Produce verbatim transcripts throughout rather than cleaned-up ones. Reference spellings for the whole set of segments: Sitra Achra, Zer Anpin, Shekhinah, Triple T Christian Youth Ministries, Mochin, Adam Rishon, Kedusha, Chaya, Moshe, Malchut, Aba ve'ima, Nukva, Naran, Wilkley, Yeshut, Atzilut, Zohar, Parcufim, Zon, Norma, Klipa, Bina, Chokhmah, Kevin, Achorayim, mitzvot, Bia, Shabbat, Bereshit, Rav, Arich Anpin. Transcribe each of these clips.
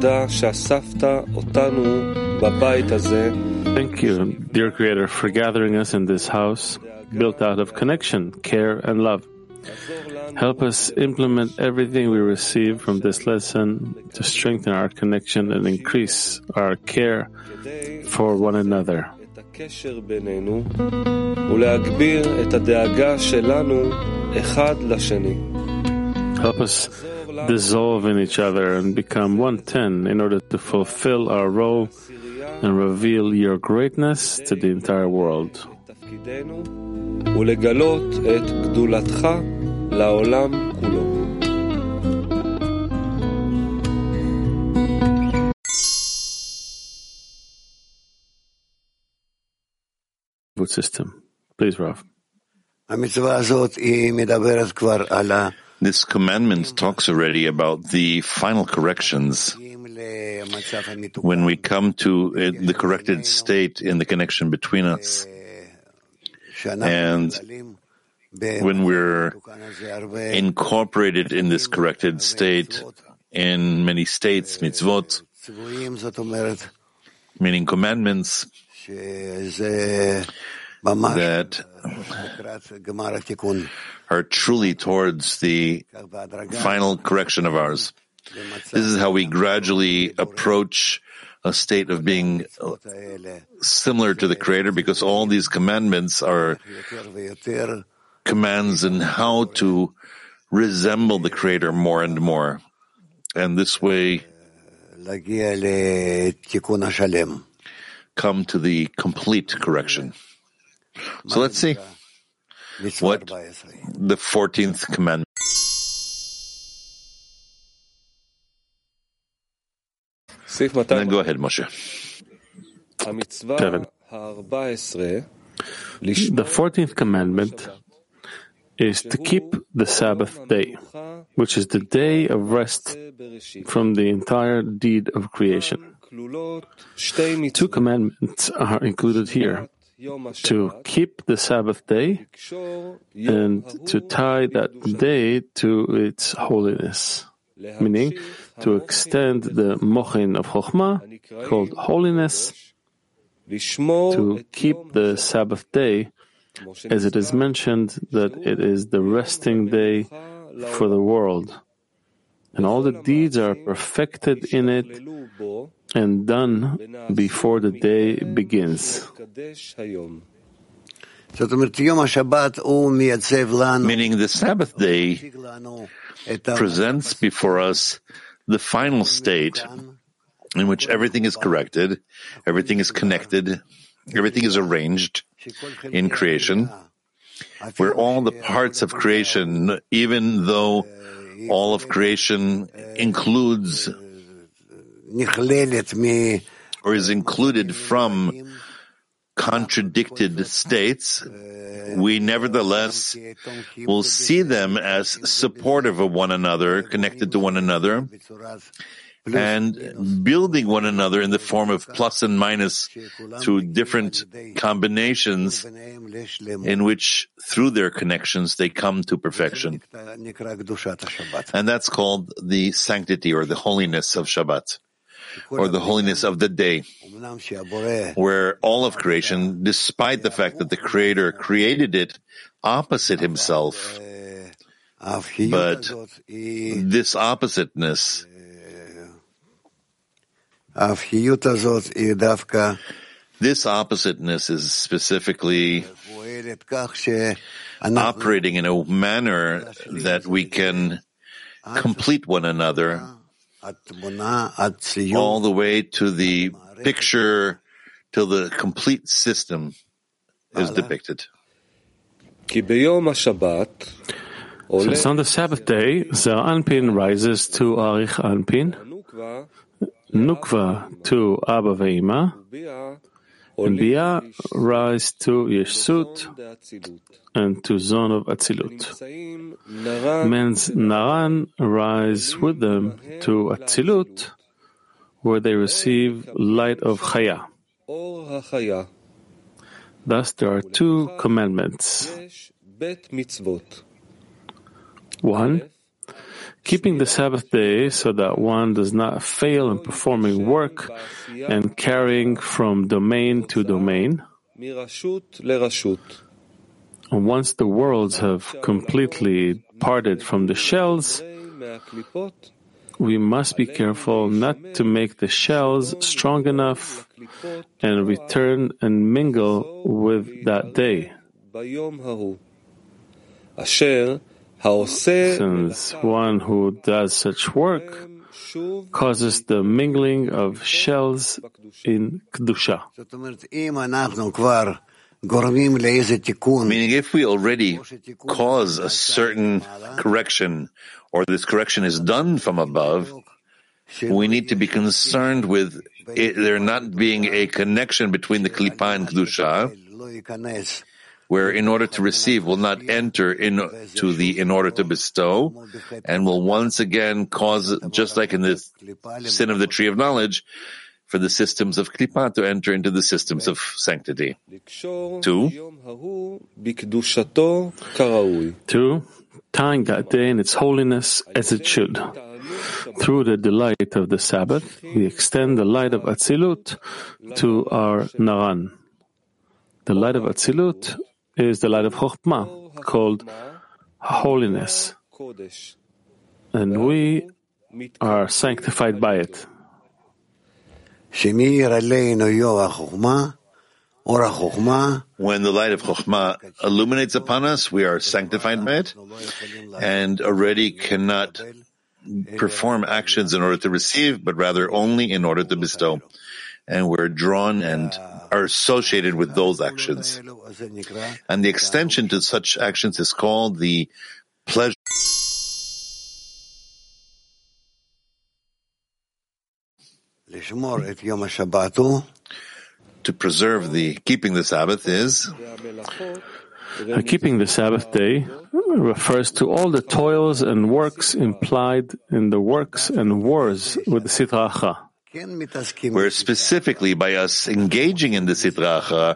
Thank you, dear Creator, for gathering us in this house built out of connection, care, and love. Help us implement everything we receive from this lesson to strengthen our connection and increase our care for one another. Help us dissolve in each other and become one ten in order to fulfill our role and reveal your greatness to the entire world. Good system. Please, Rav. This commandment talks already about the final corrections. When we come to the corrected state in the connection between us, and when we're incorporated in this corrected state in many states, mitzvot, meaning commandments, that are truly towards the final correction of ours. This is how we gradually approach a state of being similar to the Creator, because all these commandments are commands in how to resemble the Creator more and more. And this way, come to the complete correction. So let's see what the fourteenth commandment. And then go ahead, Moshe. Kevin. The fourteenth commandment is to keep the Sabbath day, which is the day of rest from the entire deed of creation. Two commandments are included here: to keep the Sabbath day and to tie that day to its holiness, meaning to extend the Mochin of Chokhmah, called holiness, to keep the Sabbath day, as it is mentioned that it is the resting day for the world, and all the deeds are perfected in it and done before the day begins. Meaning the Sabbath day presents before us the final state in which everything is corrected, everything is connected, everything is arranged in creation, where all the parts of creation, even though all of creation includes or is included from contradicted states, we nevertheless will see them as supportive of one another, connected to one another, and building one another in the form of plus and minus through different combinations in which, through their connections, they come to perfection. And that's called the sanctity or the holiness of Shabbat, or the holiness of the day, where all of creation, despite the fact that the Creator created it opposite Himself, but this oppositeness, this oppositeness is specifically operating in a manner that we can complete one another all the way to the picture, till the complete system is depicted. Since on the Sabbath day, Zer Anpin rises to Arich Anpin, Nukva to Aba ve'ima, and Bia rise to Yeshut and to Zon of Atzilut. Men's Naran rise with them to Atzilut, where they receive light of Chaya. Thus there are two commandments. One, Keeping the Sabbath day so that one does not fail in performing work and carrying from domain to domain. And once the worlds have completely parted from the shells, we must be careful not to make the shells strong enough and return and mingle with that day. Since one who does such work causes the mingling of shells in Kedusha. Meaning, if we already cause a certain correction, or this correction is done from above, we need to be concerned with it, there not being a connection between the Klipa and Kedusha, where in order to receive will not enter into the in order to bestow, and will once again cause, just like in the sin of the tree of knowledge, for the systems of Klipa to enter into the systems of sanctity. Two. Two. Tying that day in its holiness as it should. Through the delight of the Sabbath, we extend the light of Atzilut to our Naran. The light of Atzilut is the light of Chokhmah, called holiness. And we are sanctified by it. When the light of Chokhmah illuminates upon us, we are sanctified by it, and already cannot perform actions in order to receive, but rather only in order to bestow. And we're drawn and are associated with those actions. And the extension to such actions is called the pleasure. To preserve the keeping the Sabbath is uh, keeping the Sabbath day refers to all the toils and works implied in the works and wars with the Sitra Achra, where specifically by us engaging in the Sitra Achra,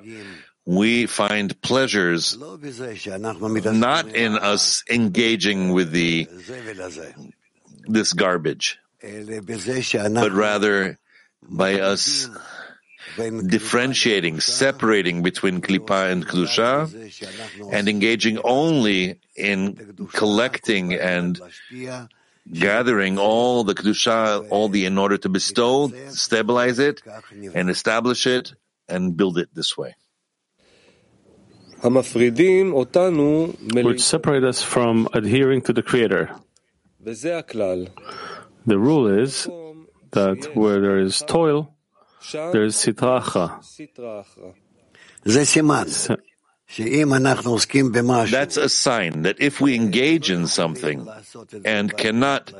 we find pleasures not in us engaging with the this garbage, but rather by us differentiating, separating between Klipa and Kedusha, and engaging only in collecting and gathering all the Kedusha, all the in order to bestow, stabilize it, and establish it, and build it this way. Which separate us from adhering to the Creator. The rule is that where there is toil, there is Sitra Achra. That's a sign that if we engage in something and cannot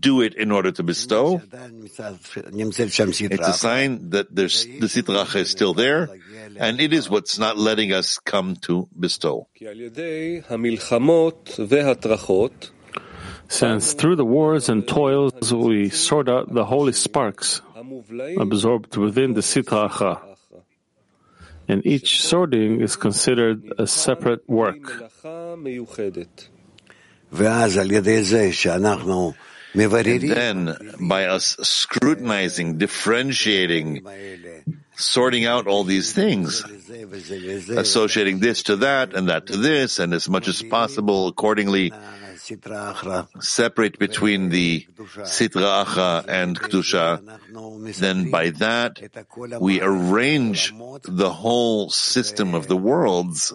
do it in order to bestow, it's a sign that there's, the Sitra Achra is still there, and it is what's not letting us come to bestow. Since through the wars and toils we sort out the holy sparks absorbed within the Sitra Achra, and each sorting is considered a separate work. And then, by us scrutinizing, differentiating, sorting out all these things, associating this to that and that to this, and as much as possible accordingly, separate between the Sitra Achra and Kedusha, then by that we arrange the whole system of the worlds,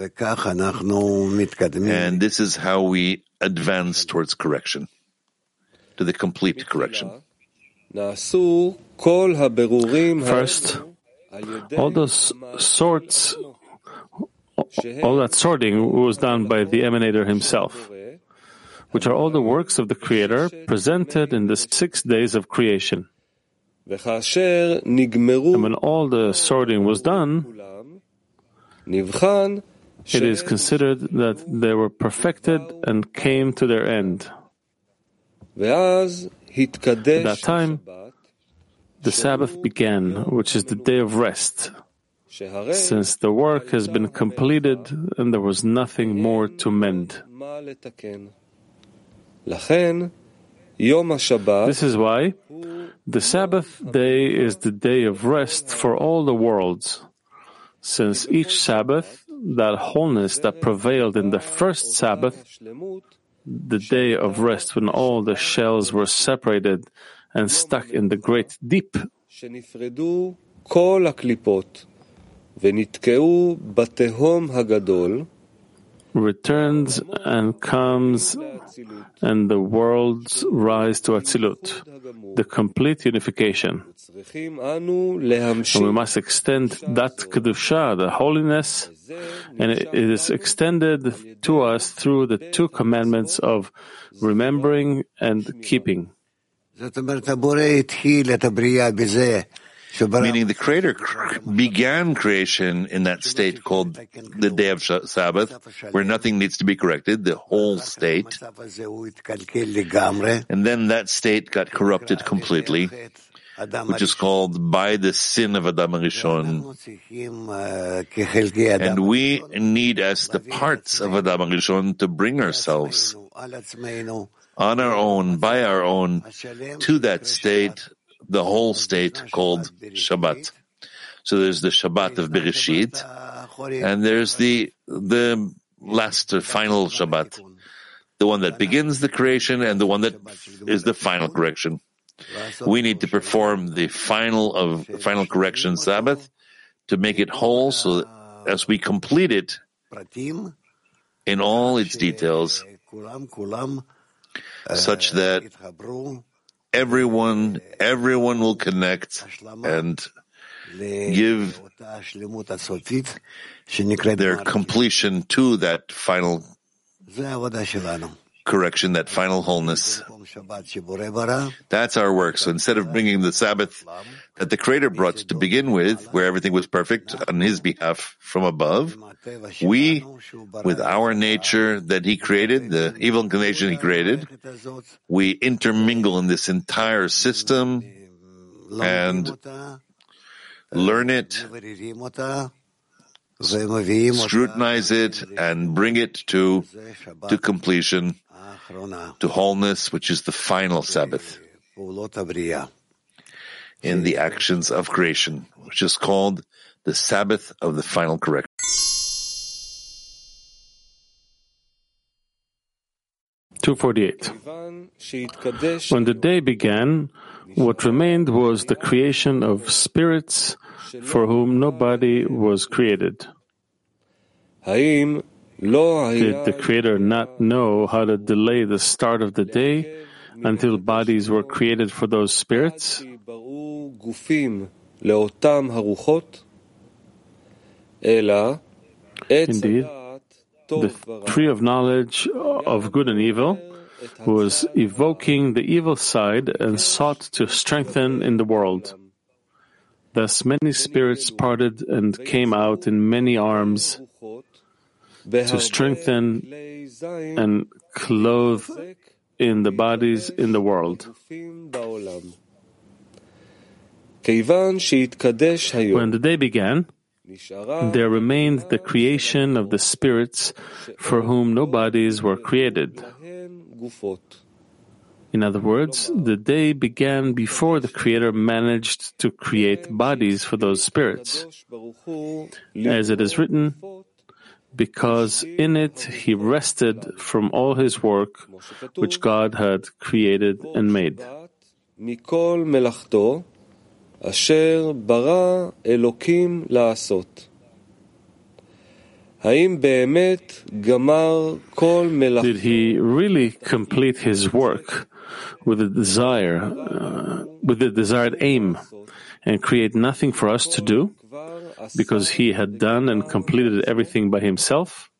and this is how we advance towards correction, to the complete correction. First, all those sorts All that sorting was done by the emanator himself, which are all the works of the Creator presented in the six days of creation. And when all the sorting was done, it is considered that they were perfected and came to their end. At that time, the Sabbath began, which is the day of rest, since the work has been completed and there was nothing more to mend. This is why the Sabbath day is the day of rest for all the worlds, since each Sabbath, that wholeness that prevailed in the first Sabbath, the day of rest when all the shells were separated and stuck in the great deep, returns and comes, and the worlds rise to Atzilut, the complete unification. And we must extend that Kedusha, the holiness, and it is extended to us through the two commandments of remembering and keeping. Meaning the Creator began creation in that state called the Day of Sabbath, where nothing needs to be corrected, the whole state. And then that state got corrupted completely, which is called by the sin of Adam Rishon. And we need, as the parts of Adam Rishon, to bring ourselves on our own, by our own, to that state, the whole state called Shabbat. So there's the Shabbat of Bereshit, and there's the the last, or final Shabbat, the one that begins the creation and the one that is the final correction. We need to perform the final of final correction Sabbath to make it whole, so that as we complete it in all its details, such that Everyone, everyone will connect and give their completion to that final correction, that final wholeness. That's our work. So instead of bringing the Sabbath that the Creator brought to begin with, where everything was perfect on His behalf from above, we, with our nature that He created, the evil inclination He created, we intermingle in this entire system and learn it, scrutinize it, and bring it to to completion, to wholeness, which is the final Sabbath in the actions of creation, which is called the Sabbath of the final correction. two forty-eight. When the day began, what remained was the creation of spirits for whom nobody was created. Did the Creator not know how to delay the start of the day until bodies were created for those spirits? Indeed, the tree of knowledge of good and evil was evoking the evil side and sought to strengthen in the world. Thus many spirits parted and came out in many arms to strengthen and clothe in the bodies in the world. When the day began, there remained the creation of the spirits for whom no bodies were created. In other words, the day began before the Creator managed to create bodies for those spirits. As it is written, because in it He rested from all His work which God had created and made. Did He really complete His work with a desire, uh, with the desired aim, and create nothing for us to do, because He had done and completed everything by Himself?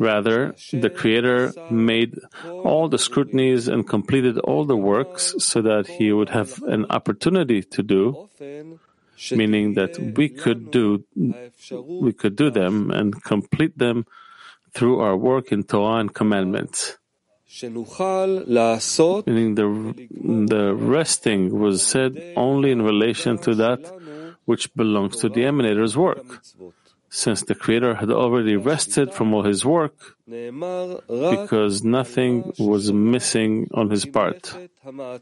Rather, the Creator made all the scrutinies and completed all the works so that He would have an opportunity to do, meaning that we could do, we could do them and complete them through our work in Torah and commandments. Meaning the, the resting was said only in relation to that which belongs to the emanator's work, since the Creator had already rested from all his work, because nothing was missing on his part. And all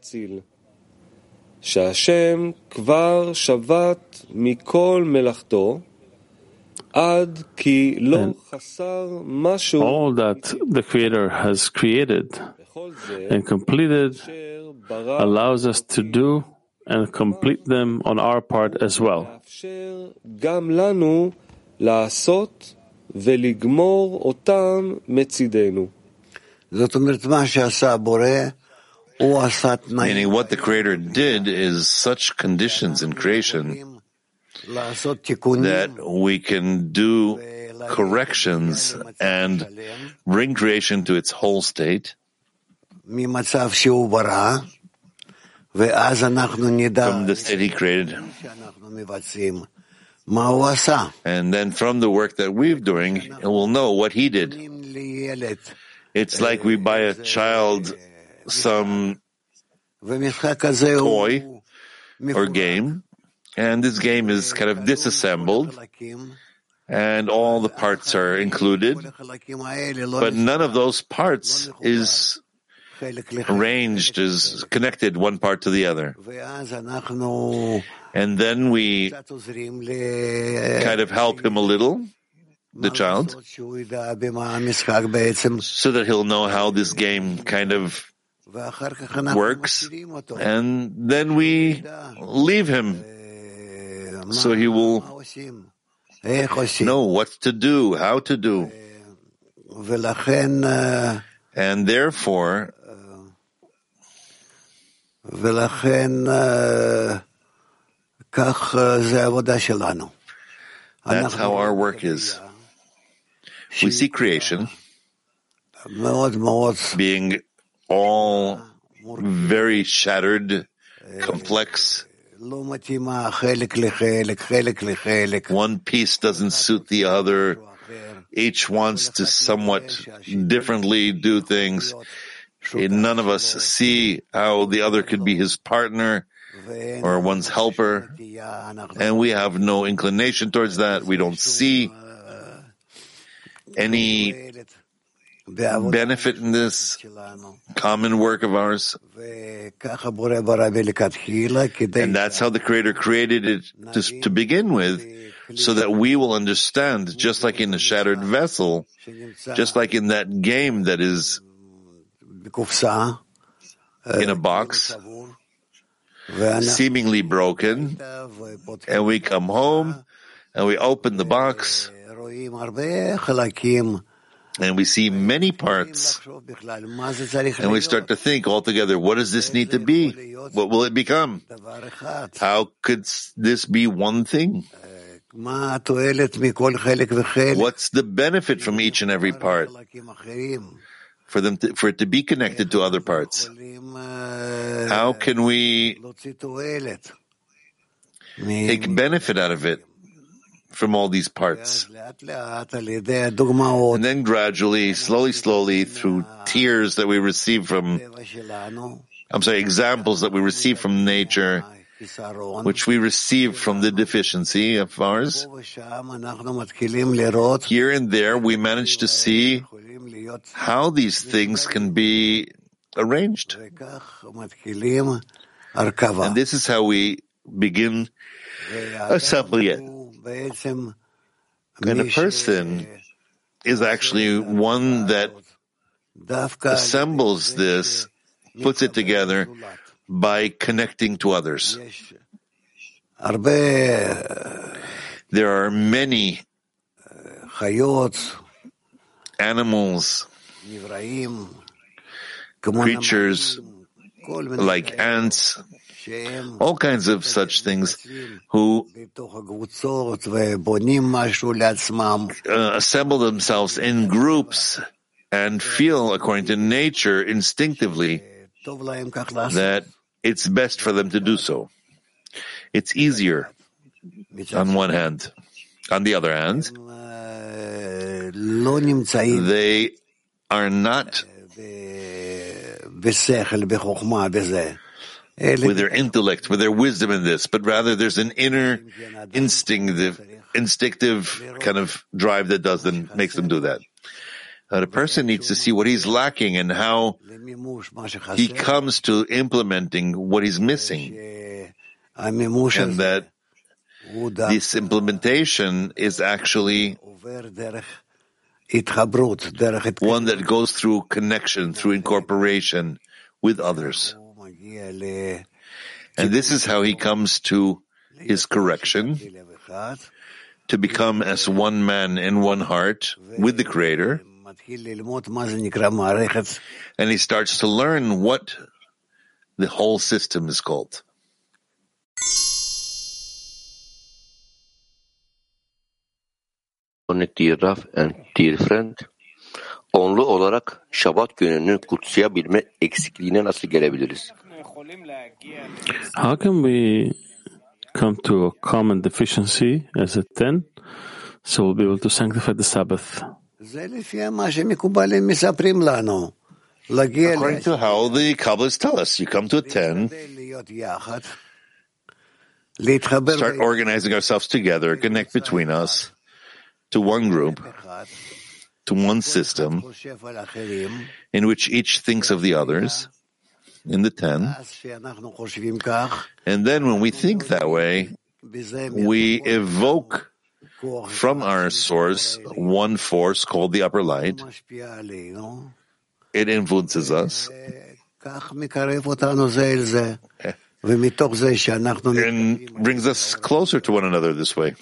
that the Creator has created and completed allows us to do and complete them on our part as well. Meaning, what the Creator did is such conditions in creation that we can do corrections and bring creation to its whole state, from the state He created. And then from the work that we're doing, we'll know what He did. It's like we buy a child some toy or game, and this game is kind of disassembled, and all the parts are included, but none of those parts is arranged, is connected one part to the other. And then we kind of help him a little, the child, so that he'll know how this game kind of works. And then we leave him, so he will know what to do, how to do. And therefore, that's how our work is. We see creation being all very shattered, complex. One piece doesn't suit the other. Each wants to somewhat differently do things. None of us see how the other could be his partner or one's helper, and we have no inclination towards that. We don't see any benefit in this common work of ours. And that's how the Creator created it to, to begin with, so that we will understand, just like in the shattered vessel, just like in that game that is in a box, seemingly broken, and we come home, and we open the box, and we see many parts, and we start to think altogether, what does this need to be? What will it become? How could this be one thing? What's the benefit from each and every part? For them, to, for it to be connected to other parts. How can we take benefit out of it from all these parts? And then gradually, slowly, slowly, through tears that we receive from, I'm sorry, examples that we receive from nature, which we receive from the deficiency of ours, here and there we manage to see how these things can be arranged. And this is how we begin assembling it. And a person is actually one that assembles this, puts it together, by connecting to others. There are many animals, creatures like ants, all kinds of such things, who uh, assemble themselves in groups and feel, according to nature, instinctively, that it's best for them to do so. It's easier on one hand. On the other hand, they are not with their intellect, with their wisdom in this, but rather there's an inner instinct, instinctive kind of drive that does them, makes them do that. Uh, the person needs to see what he's lacking and how he comes to implementing what he's missing. And that this implementation is actually one that goes through connection, through incorporation with others. And this is how he comes to his correction, to become as one man in one heart with the Creator. And he starts to learn what the whole system is called. Dear Rav and dear friend, onlu olarak Şabat gününü kutsayabilme eksikliğine nasıl gelebiliriz? How can we come to a common deficiency as a ten, so we'll be able to sanctify the Sabbath? According to how the Kabbalists tell us, you come to a ten, start organizing ourselves together, connect between us, to one group, to one system, in which each thinks of the others, in the ten. And then when we think that way, we evoke from our source one force called the upper light. It influences us. And brings us closer to one another this way.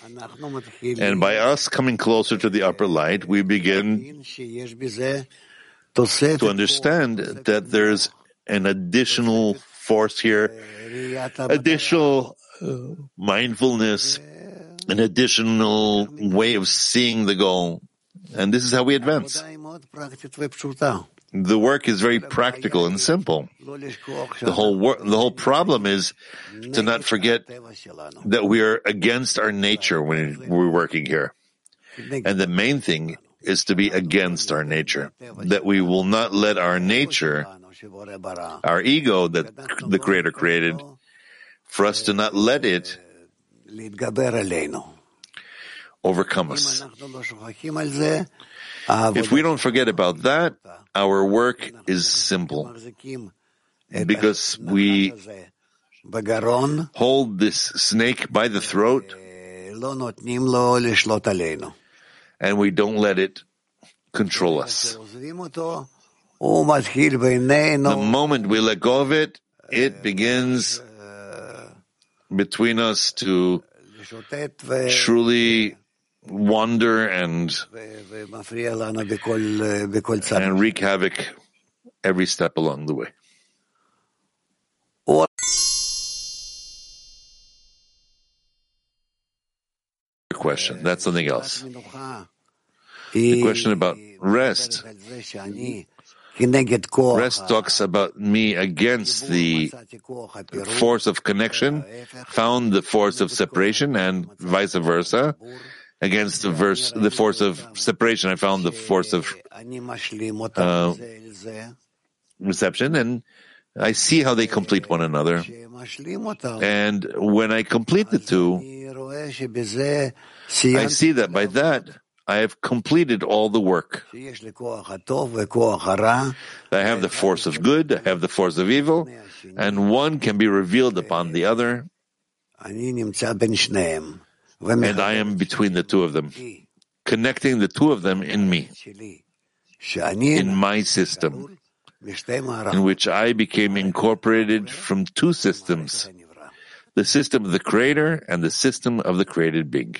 And by us coming closer to the upper light, we begin to understand that there's an additional force here, additional uh, mindfulness, an additional way of seeing the goal. And this is how we advance. The work is very practical and simple. The whole wor- the whole problem is to not forget that we are against our nature when we're working here. And the main thing is to be against our nature, that we will not let our nature, our ego that the Creator created, for us to not let it overcome us. If we don't forget about that, our work is simple, because we hold this snake by the throat and we don't let it control us. The moment we let go of it, it begins between us to truly wander and, and wreak havoc every step along the way. Question. That's something else. The question about rest. Rest talks about me against the force of connection, found the force of separation, and vice versa. Against the verse, the force of separation, I found the force of uh, reception, and I see how they complete one another. And when I complete the two, I see that by that, I have completed all the work. I have the force of good, I have the force of evil, and one can be revealed upon the other. And I am between the two of them, connecting the two of them in me, in my system, in which I became incorporated from two systems, the system of the Creator and the system of the created being.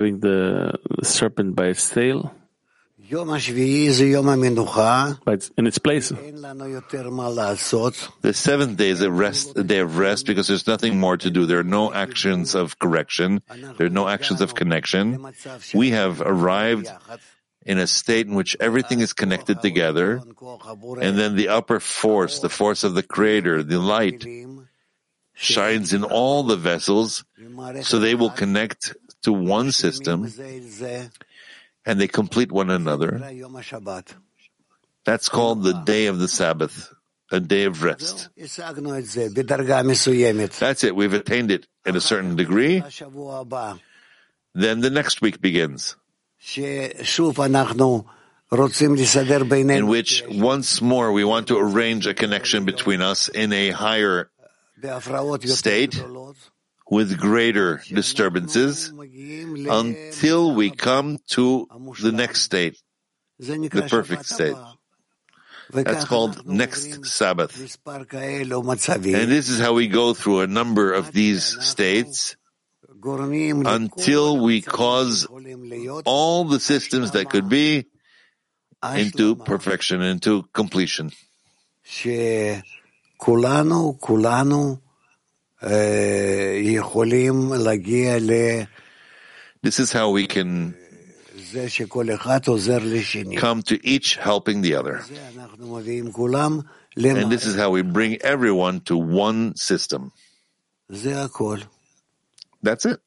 The serpent by its tail, but in its place. The seventh day is a rest, a day of rest, because there's nothing more to do. There are no actions of correction. There are no actions of connection. We have arrived in a state in which everything is connected together, and then the upper force, the force of the Creator, the light, shines in all the vessels, so they will connect to one system, and they complete one another. That's called the day of the Sabbath, a day of rest. That's it. We've attained it in a certain degree. Then the next week begins, in which once more we want to arrange a connection between us in a higher state with greater disturbances until we come to the next state, the perfect state. That's called next Sabbath. And this is how we go through a number of these states until we cause all the systems that could be into perfection, into completion. This is how we can come to each helping the other. And this is how we bring everyone to one system. That's it.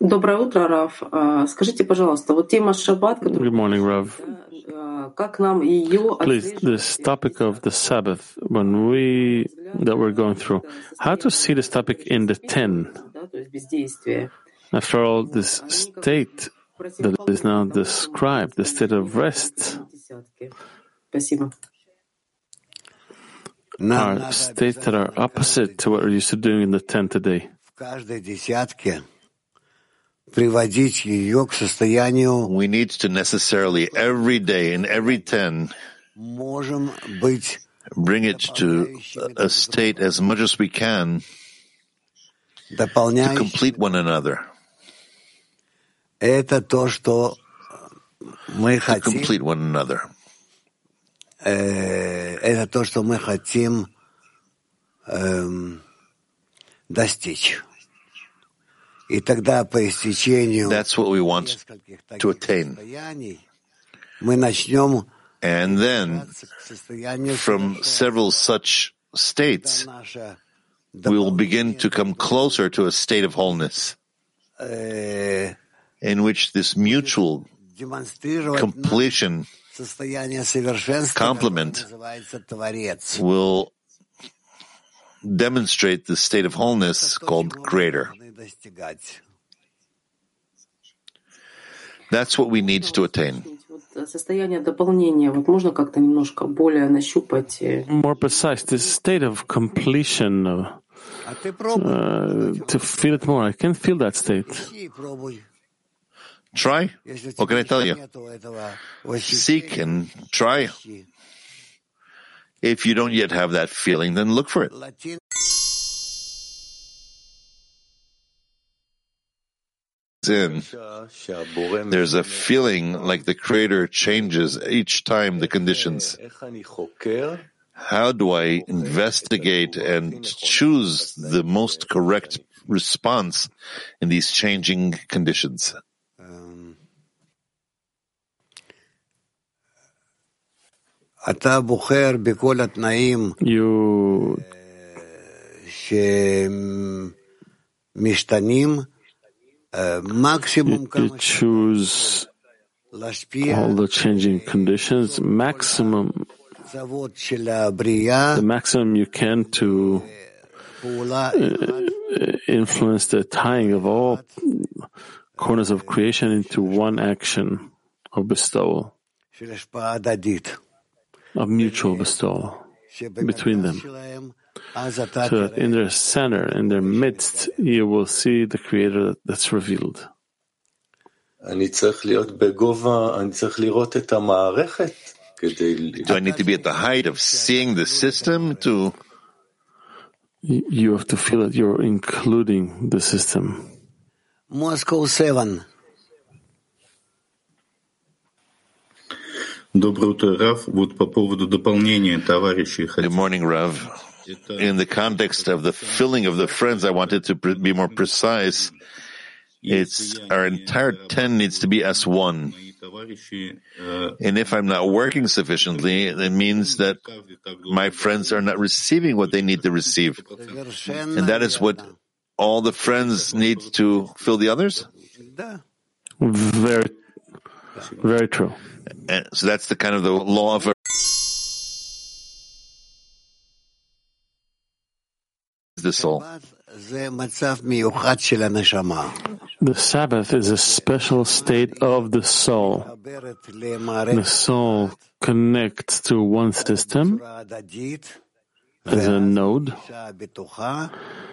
Доброе утро, Рав. Скажите, пожалуйста, вот тема Шаббат. Good morning, Rav. Please, this topic of the Sabbath, when we that we're going through, how to see this topic in the ten? After all, this state that is now described, the state of rest, are states that are opposite to what we're used to doing in the ten today. We need to necessarily every day in every ten bring it to a state as much as we can to complete one another. To complete one another. That's what we want to attain. And then, from several such states, we will begin to come closer to a state of wholeness, in which this mutual completion, complement, will demonstrate the state of wholeness called greater. That's what we need to attain. More precise, this state of completion, uh, to feel it more. I can feel that state. Try? What can I tell you? Seek and try. If you don't yet have that feeling, then look for it. In, there's a feeling like the Creator changes each time the conditions. How do I investigate and choose the most correct response in these changing conditions? You You, you choose all the changing conditions, maximum, the maximum you can to influence the tying of all corners of creation into one action of bestowal, of mutual bestowal between them. So that in their center, in their midst, you will see the Creator that's revealed. Do I need to be at the height of seeing the system to? You have to feel that you're including the system. Moscow seven. Good morning, Rav. In the context of the filling of the friends, I wanted to pre- be more precise. It's our entire ten needs to be as one. And if I'm not working sufficiently, it means that my friends are not receiving what they need to receive. And that is what all the friends need to fill the others? Very Very true. And so that's the kind of the law of the soul. The Sabbath is a special state of the soul. The soul connects to one system as a node, and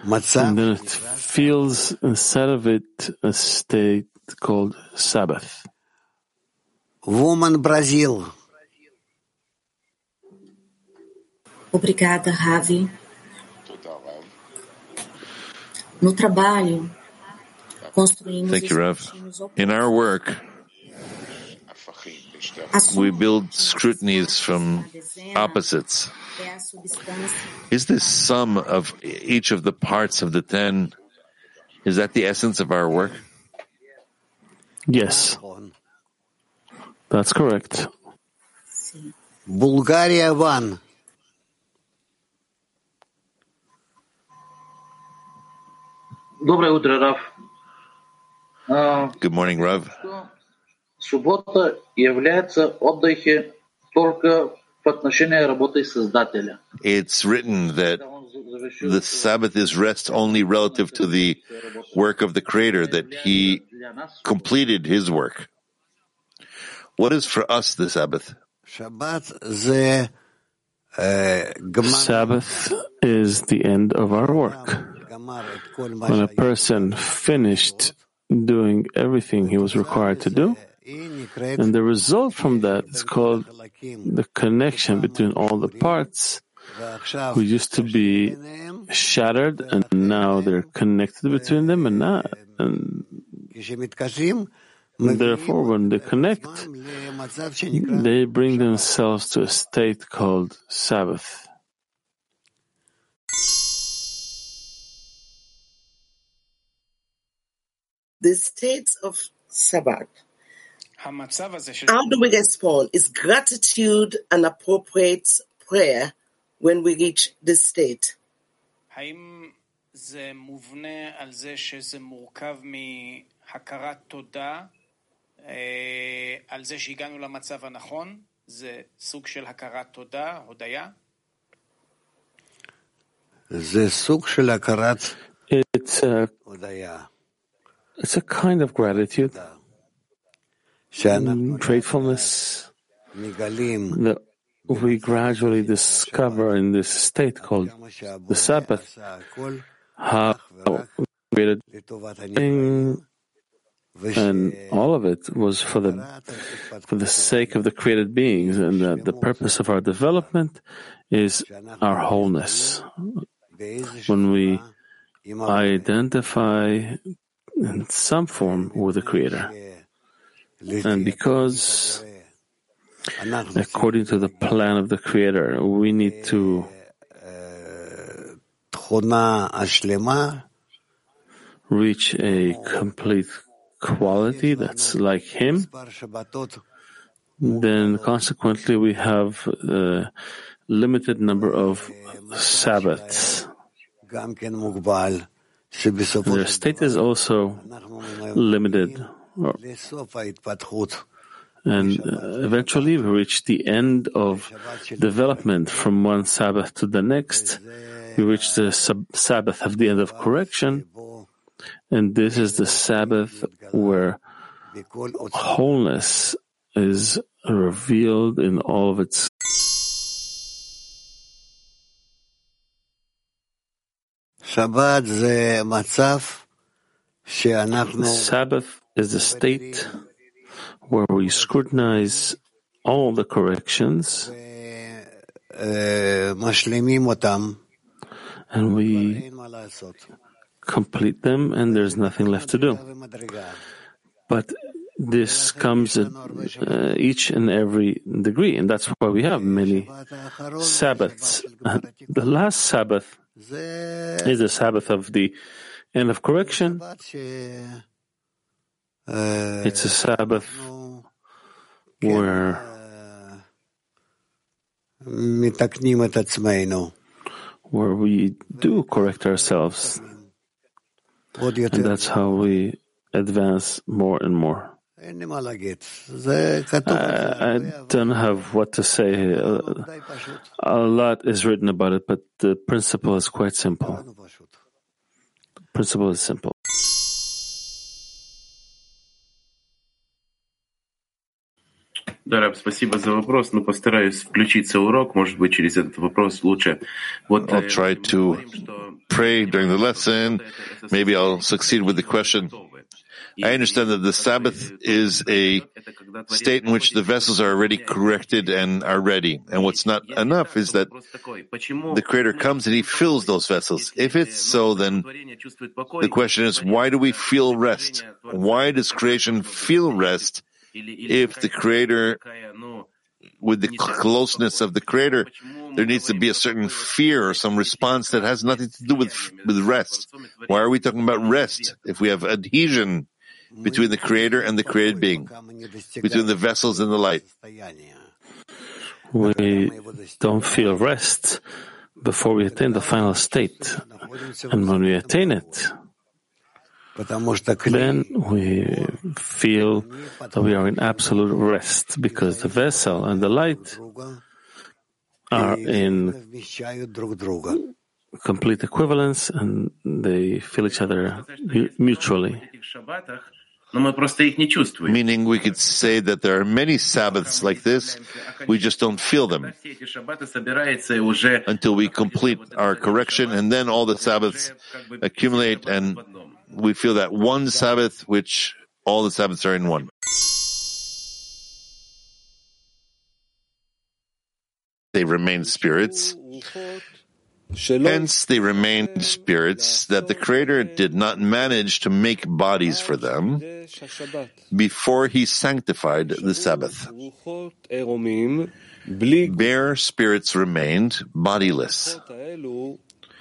then it feels inside of it a state called Sabbath. Woman Brazil. Obrigada, Ravi. No trabalho, construímos. Thank you, Rav. In our work, we build scrutinies from opposites. Is this sum of each of the parts of the ten, is that the essence of our work? Yes. That's correct. Bulgaria one. Good morning, Rav. Суббота является отдыхе только по отношению работы Создателя. It's written that the Sabbath is rest only relative to the work of the Creator, that He completed His work. What is for us the Sabbath? Sabbath is the end of our work. When a person finished doing everything he was required to do, and the result from that is called the connection between all the parts who used to be shattered, and now they're connected between them, and now, and therefore when they connect, they bring themselves to a state called Sabbath. The states of Shabbat. How do we respond? Is gratitude an appropriate prayer when we reach this state? It's a It's a kind of gratitude, gratefulness that we gradually discover in this state called the Sabbath, how we created everything, and all of it was for the for the sake of the created beings, and that the purpose of our development is our wholeness. When we identify in some form with the Creator. And because, according to the plan of the Creator, we need to reach a complete quality that's like Him, then consequently we have a limited number of Sabbaths. Their state is also limited, and eventually we reach the end of development from one Sabbath to the next. We reach the sub- Sabbath of the end of correction, and this is the Sabbath where wholeness is revealed in all of its Sabbath is a state where we scrutinize all the corrections and we complete them, and there's nothing left to do. But this comes at uh, each and every degree, and that's why we have many Sabbaths. The last Sabbath is the Sabbath of the end of correction. It's a Sabbath where where we do correct ourselves, and that's how we advance more and more. I, I don't have what to say. A lot is written about it, but the principle is quite simple. The principle is simple. Да, Раб, спасибо за вопрос, но постараюсь включиться в урок, может быть, через этот вопрос лучше. Вот, I'll try to pray during the lesson. Maybe I'll succeed with the question. I understand that the Sabbath is a state in which the vessels are already corrected and are ready. And what's not enough is that the Creator comes and He fills those vessels. If it's so, then the question is, why do we feel rest? Why does creation feel rest if the Creator, with the closeness of the Creator, there needs to be a certain fear or some response that has nothing to do with with rest? Why are we talking about rest if we have adhesion between the Creator and the created being, between the vessels and the light? We don't feel rest before we attain the final state. And when we attain it, then we feel that we are in absolute rest, because the vessel and the light are in complete equivalence and they feel each other mutually. Meaning we could say that there are many Sabbaths like this, we just don't feel them until we complete our correction, and then all the Sabbaths accumulate and we feel that one Sabbath, which all the Sabbaths are in one. They remain spirits. Hence, they remain spirits that the Creator did not manage to make bodies for them before He sanctified the Sabbath. Bare spirits remained bodiless.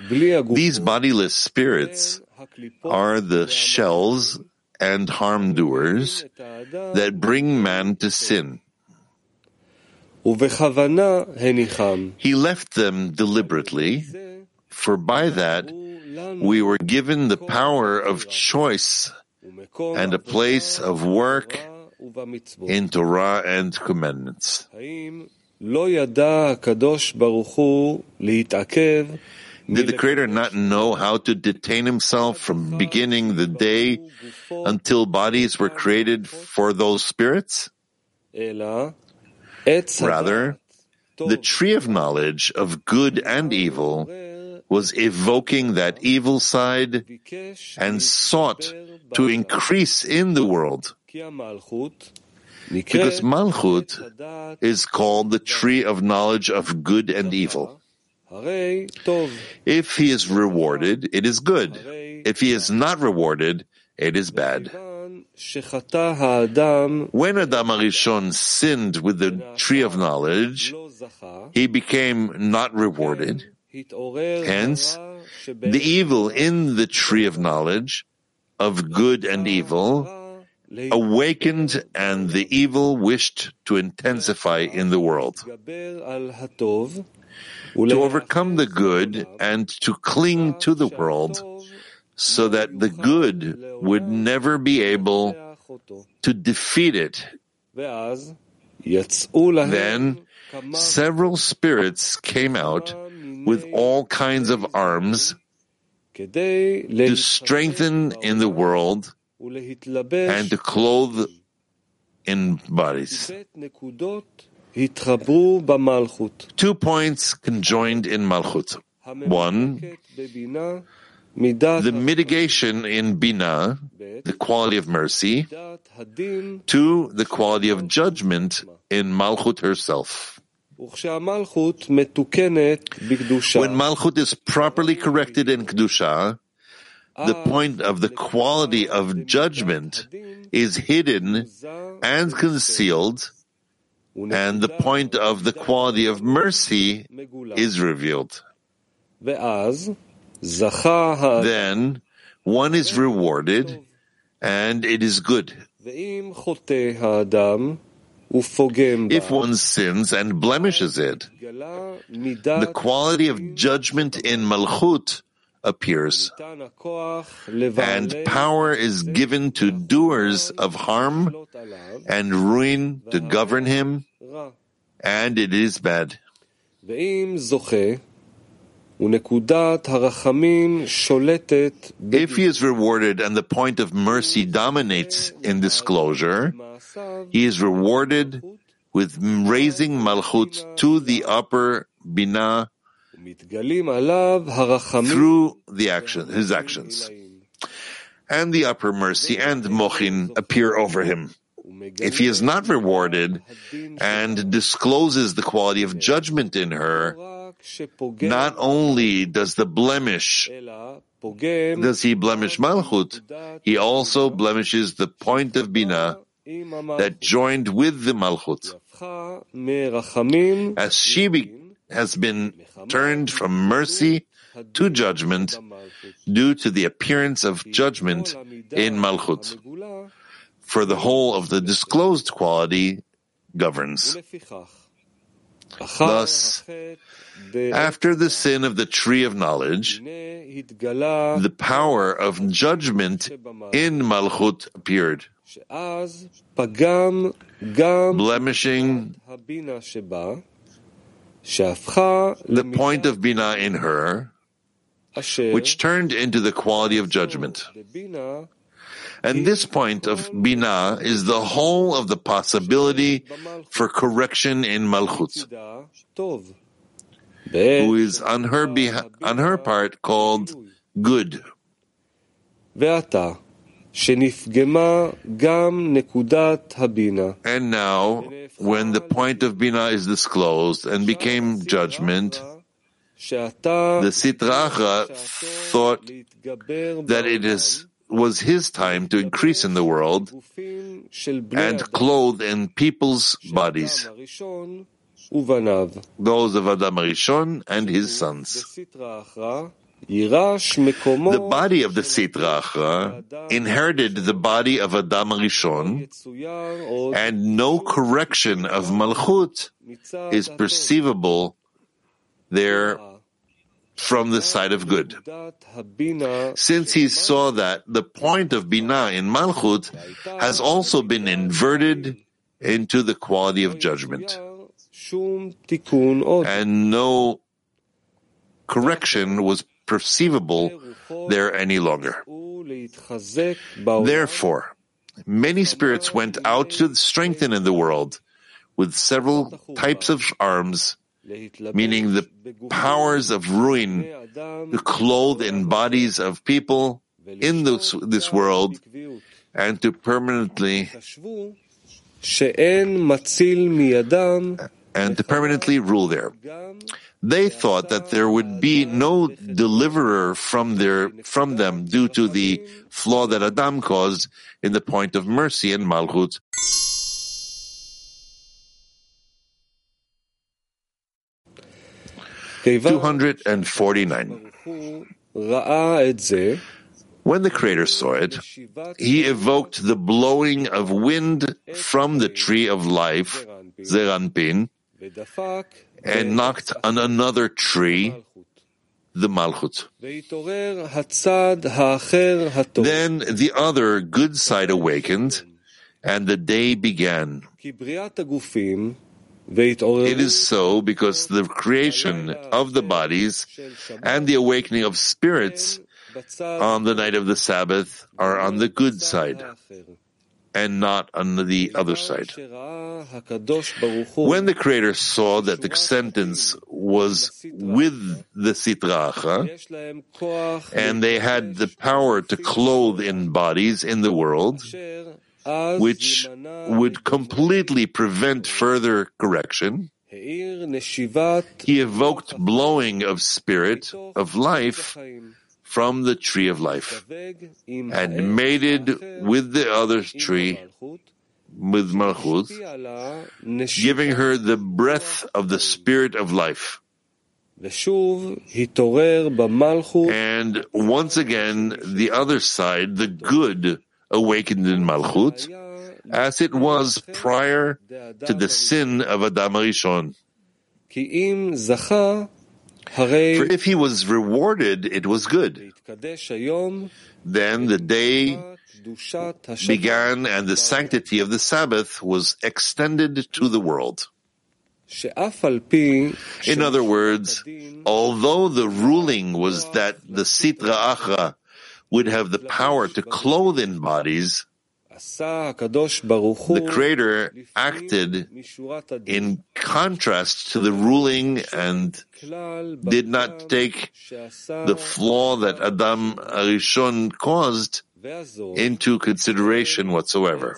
These bodiless spirits are the shells and harm doers that bring man to sin. He left them deliberately, for by that we were given the power of choice and a place of work in Torah and commandments. Did the Creator not know how to detain Himself from beginning the day until bodies were created for those spirits? Rather, the tree of knowledge of good and evil was evoking that evil side and sought to increase in the world, because Malchut is called the tree of knowledge of good and evil. If he is rewarded, it is good. If he is not rewarded, it is bad. When Adam Rishon sinned with the tree of knowledge, he became not rewarded. Hence, the evil in the tree of knowledge of good and evil awakened, and the evil wished to intensify in the world, to overcome the good and to cling to the world, so that the good would never be able to defeat it. Then several spirits came out with all kinds of arms to strengthen in the world and to clothe in bodies. Two points conjoined in Malchut. One, the mitigation in Bina, the quality of mercy. Two, the quality of judgment in Malchut herself. When Malchut is properly corrected in Kedusha, the point of the quality of judgment is hidden and concealed, and the point of the quality of mercy is revealed. Then one is rewarded, and it is good. If one sins and blemishes it, the quality of judgment in Malchut appears, and power is given to doers of harm and ruin to govern him, and it is bad. If he is rewarded and the point of mercy dominates in disclosure, he is rewarded with raising Malchut to the upper Bina through the action, his actions. And the upper mercy and Mochin appear over him. If he is not rewarded and discloses the quality of judgment in her, not only does the blemish, does he blemish Malchut, he also blemishes the point of Bina that joined with the Malchut. As she be, has been turned from mercy to judgment due to the appearance of judgment in Malchut, for the whole of the disclosed quality governs. Thus, after the sin of the tree of knowledge, the power of judgment in Malchut appeared, blemishing the point of Bina in her, which turned into the quality of judgment. And this point of Bina is the whole of the possibility for correction in Malchut, who is on her beha- on her part called good. And now, when the point of Bina is disclosed and became judgment, the Sitra Achra thought that it is was his time to increase in the world and clothe in people's bodies, those of Adam Rishon and his sons. The body of the Sitra Achra inherited the body of Adam Rishon, and no correction of Malchut is perceivable there from the side of good. Since he saw that the point of Bina in Malchut has also been inverted into the quality of judgment, and no correction was perceivable there any longer. Therefore, many spirits went out to strengthen in the world with several types of arms, meaning the powers of ruin to clothe in bodies of people in this, this world and to permanently and to permanently rule there. They thought that there would be no deliverer from their from them due to the flaw that Adam caused in the point of mercy in Malchut. two forty-nine. When the Creator saw it, He evoked the blowing of wind from the tree of life, Zer Anpin, and knocked on another tree, the Malchut. Then the other good side awakened, and the day began. It is so because the creation of the bodies and the awakening of spirits on the night of the Sabbath are on the good side and not on the other side. When the Creator saw that the sentence was with the Sitra Achra, and they had the power to clothe in bodies in the world, which would completely prevent further correction, He evoked blowing of spirit, of life, from the tree of life, and mated with the other tree, with Malchut, giving her the breath of the spirit of life. And once again, the other side, the good, awakened in Malchut, as it was prior to the sin of Adam Rishon. For if he was rewarded, it was good. Then the day began and the sanctity of the Sabbath was extended to the world. In other words, although the ruling was that the Sitra Achra would have the power to clothe in bodies, the Creator acted in contrast to the ruling and did not take the flaw that Adam Rishon caused into consideration whatsoever.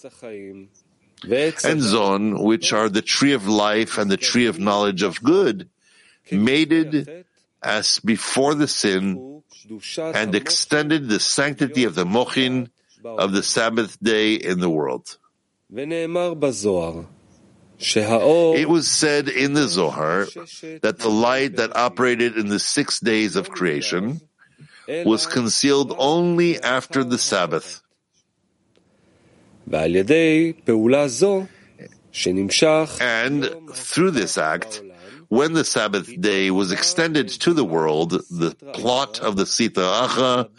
And Zon, which are the tree of life and the tree of knowledge of good, mated as before the sin and extended the sanctity of the Mochin of the Sabbath day in the world. It was said in the Zohar that the light that operated in the six days of creation was concealed only after the Sabbath. And through this act, when the Sabbath day was extended to the world, the plot of the Sitra Achra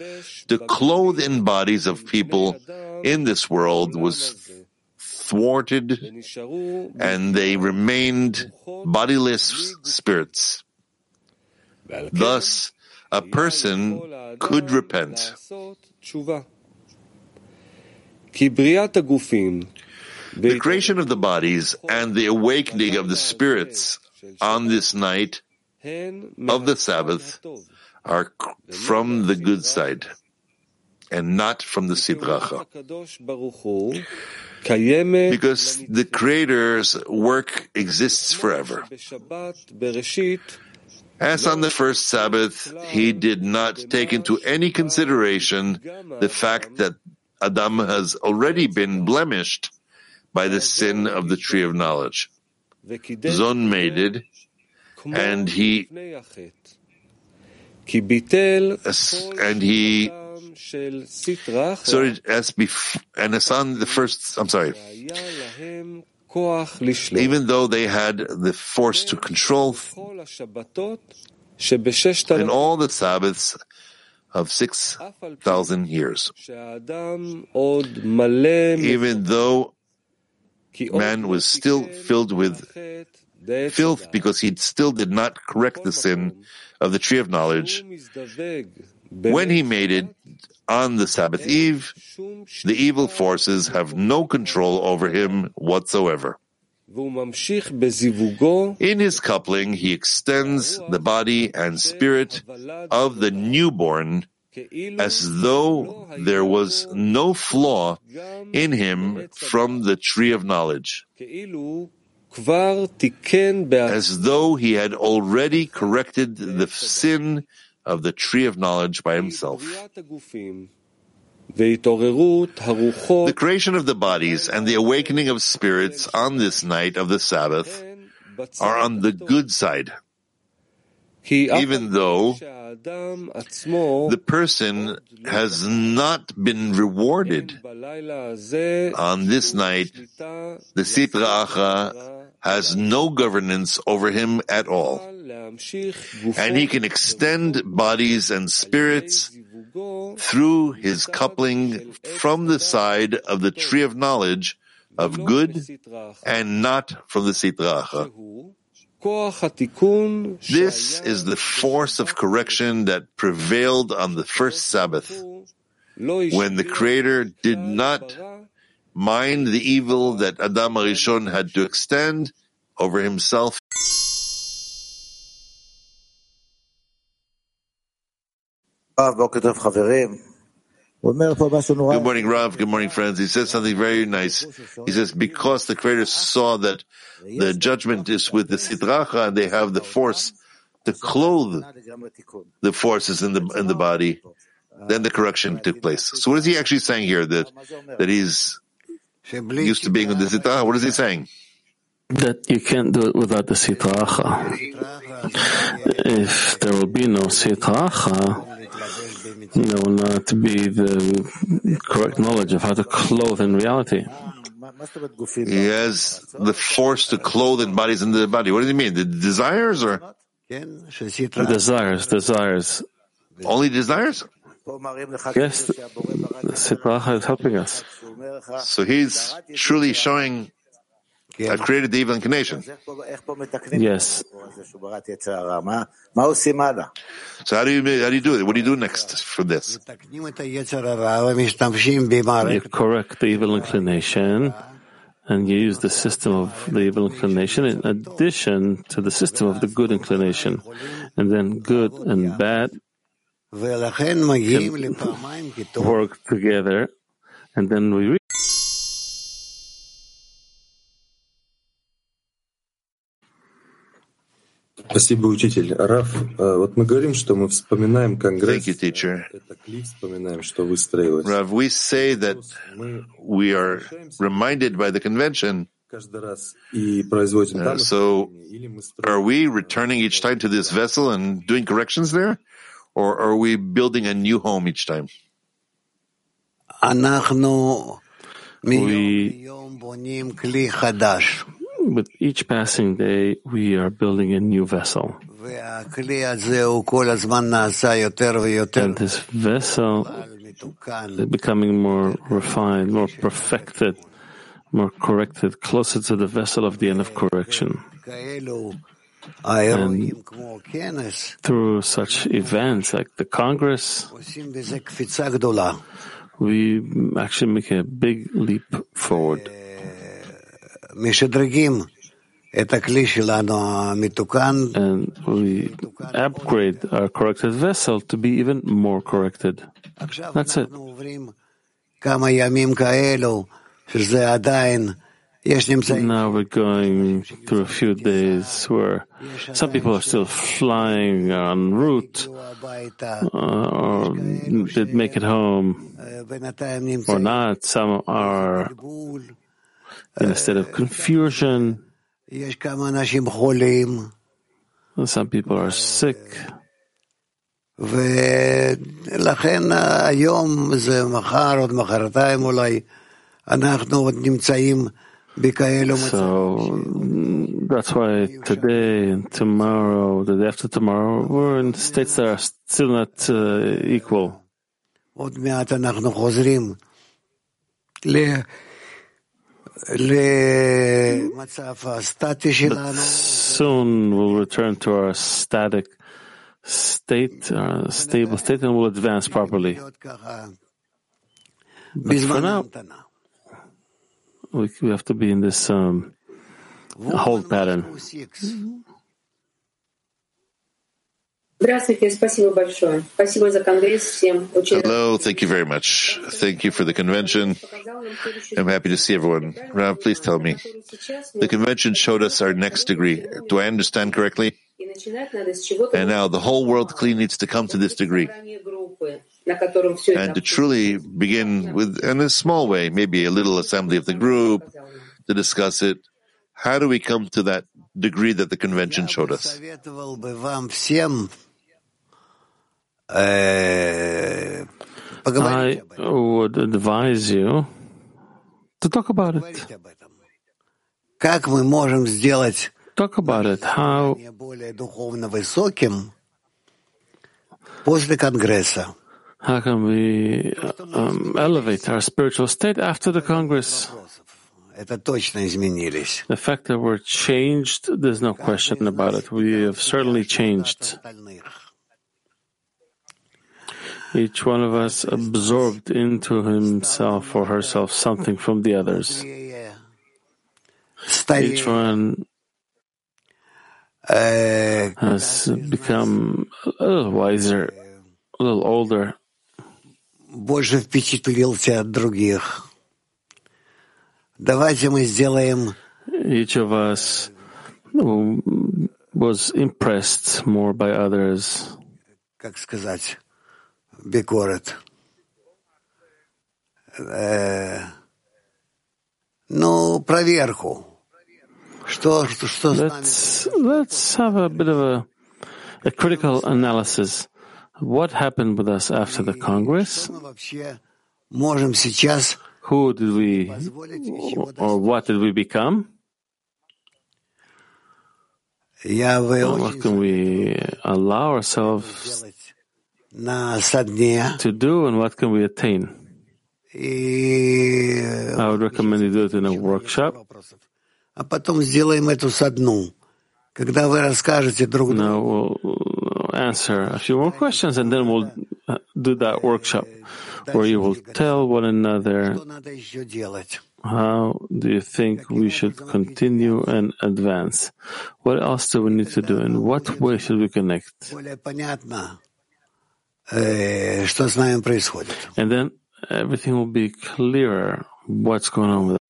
to clothe in bodies of people in this world was thwarted, and they remained bodiless spirits. Thus, a person could repent. The creation of the bodies and the awakening of the spirits on this night of the Sabbath are from the good side and not from the Sitra Achra, because the Creator's work exists forever. As on the first Sabbath, he did not take into any consideration the fact that Adam has already been blemished by the sin of the tree of knowledge. Zon made it, and he and he sorry as before, and as on the first. I'm sorry. Even though they had the force to control, in all the Sabbaths of six thousand years. Even though man was still filled with filth because he still did not correct the sin of the tree of knowledge, when he made it on the Sabbath Eve, the evil forces have no control over him whatsoever. In his coupling, he extends the body and spirit of the newborn as though there was no flaw in him from the tree of knowledge, as though he had already corrected the sin of the tree of knowledge by himself. The creation of the bodies and the awakening of spirits on this night of the Sabbath are on the good side, even though the person has not been rewarded. On this night, the Sitra Achra has no governance over him at all, and he can extend bodies and spirits through his coupling from the side of the tree of knowledge of good and not from the Sitra Achra. This is the force of correction that prevailed on the first Sabbath, when the Creator did not mind the evil that Adam Rishon had to extend over himself. Good morning, Rav. Good morning, friends. He says something very nice. He says, because the Creator saw that the judgment is with the Sitra Achra, and they have the force to clothe the forces in the in the body, then the correction took place. So what is he actually saying here? That that he's used to being with the Sitra Achra? What is he saying? That you can't do it without the Sitra Achra. If there will be no Sitra Achra, there will not be the correct knowledge of how to clothe in reality. He has the force to clothe in bodies in the body. What does he mean? The desires, or Desires, desires. Only desires? Yes, Sitra Achra is helping us. So he's truly showing, I've created the evil inclination. Yes. So how do you how do you do it? What do you do next for this? You correct the evil inclination, and you use the system of the evil inclination in addition to the system of the good inclination, and then good and bad work together, and then we reach. Спасибо, учитель. Рав, вот мы говорим, что мы вспоминаем Конгресс. Thank you, teacher. Rav, we say that we are reminded by the convention. Uh, so, are we returning each time to this vessel and doing corrections there? Or are we building a new home each time? We, with each passing day, we are building a new vessel. And this vessel is becoming more refined, more perfected, more corrected, closer to the vessel of the end of correction. And through such events like the Congress, we actually make a big leap forward. And we upgrade our corrected vessel to be even more corrected. That's it. Now we're going through a few days where some people are still flying en route uh, or did make it home or not. Some are in a state of confusion. Some people are sick. So that's why today and tomorrow, the day after tomorrow, we're in states that are still not uh, equal. But soon we'll return to our static state, our stable state, and we'll advance properly. But for now, we have to be in this um, hold pattern. Hello, thank you very much. Thank you for the convention. I'm happy to see everyone. Rav, please tell me. The convention showed us our next degree. Do I understand correctly? And now the whole world clean needs to come to this degree. And to truly begin with, in a small way, maybe a little assembly of the group to discuss it. How do we come to that degree that the convention showed us? I would advise you to talk about it. Talk about it. How How can we um, elevate our spiritual state after the Congress? The fact that we're changed, there's no question about it. We have certainly changed. Each one of us absorbed into himself or herself something from the others. Each one has become a little wiser, a little older. Больше впечатлился от других. Давайте мы сделаем. Each of us was impressed more by others. Как сказать? Бикорет. Ну, проверку. Что, что с нами? Let's have a bit of a, a critical analysis. What happened with us after the Congress? Who did we, or what did we become? What can we allow ourselves to do, and what can we attain? I would recommend you do it in a workshop. Now we'll answer a few more questions, and then we'll do that workshop where you will tell one another how do you think we should continue and advance. What else do we need to do? In what way should we connect? And then everything will be clearer what's going on with us.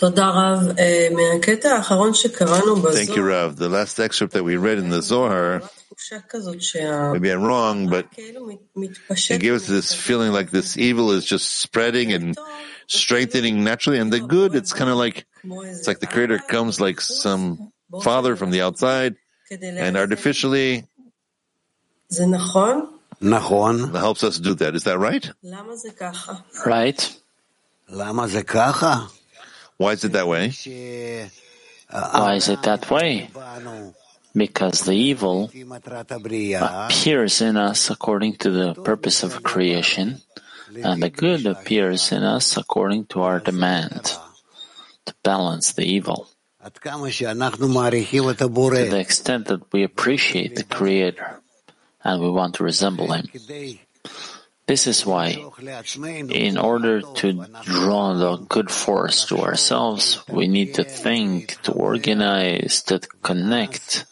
Thank you, Rav. The last excerpt that we read in the Zohar, maybe I'm wrong, but it gives this feeling like this evil is just spreading and strengthening naturally, and the good, it's kind of like, it's like the Creator comes like some father from the outside and artificially helps us do that. Is that right? Right. Why is it that way? Why is it that way? Because the evil appears in us according to the purpose of creation, and the good appears in us according to our demand to balance the evil. To the extent that we appreciate the Creator and we want to resemble Him. This is why, in order to draw the good force to ourselves, we need to think, to organize, to connect,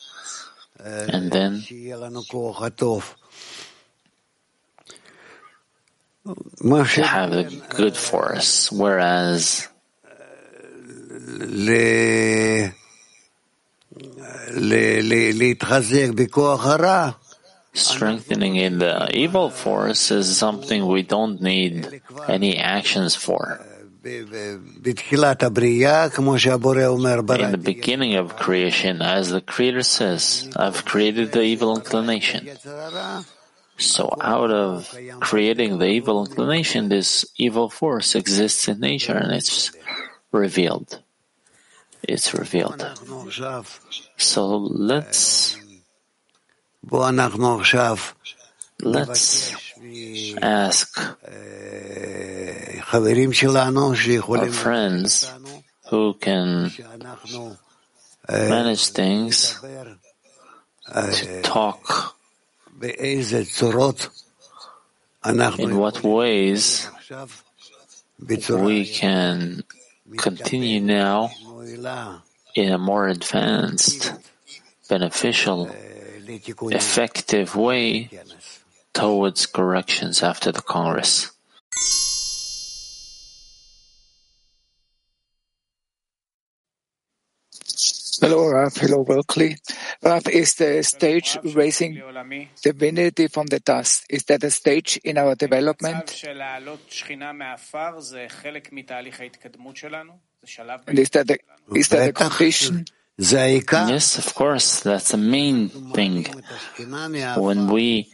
and then to have the good force. Whereas strengthening in the evil force is something we don't need any actions for. In the beginning of creation, as the Creator says, I've created the evil inclination. So out of creating the evil inclination, this evil force exists in nature, and it's revealed. It's revealed. So let's... Let's ask our friends who can manage things to talk in what ways we can continue now in a more advanced, beneficial, effective way towards corrections after the Congress. Hello, Rav. Hello, Wilkley. Rav, is the stage raising divinity from the dust? Is that a stage in our development? And is that a, is that a condition? Yes, of course, that's the main thing. When we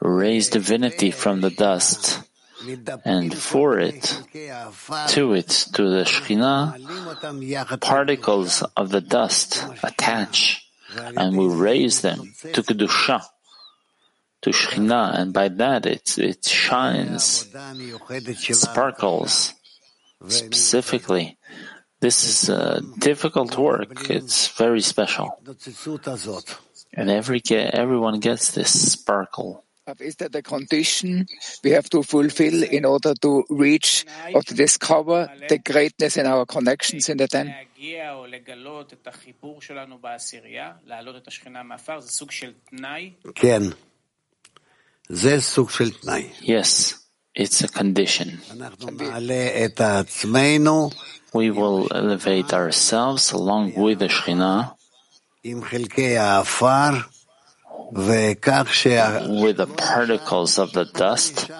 raise divinity from the dust and for it, to it, to the Shekhinah, particles of the dust attach, and we raise them to Kedusha, to Shekhinah, and by that it, it shines, sparkles, specifically. This is a difficult work. It's very special. And every everyone gets this sparkle. Is that the condition we have to fulfill in order to reach or to discover the greatness in our connections in the ten? Yes, it's a condition. We will elevate ourselves along with the Shekhinah with the particles of the dust.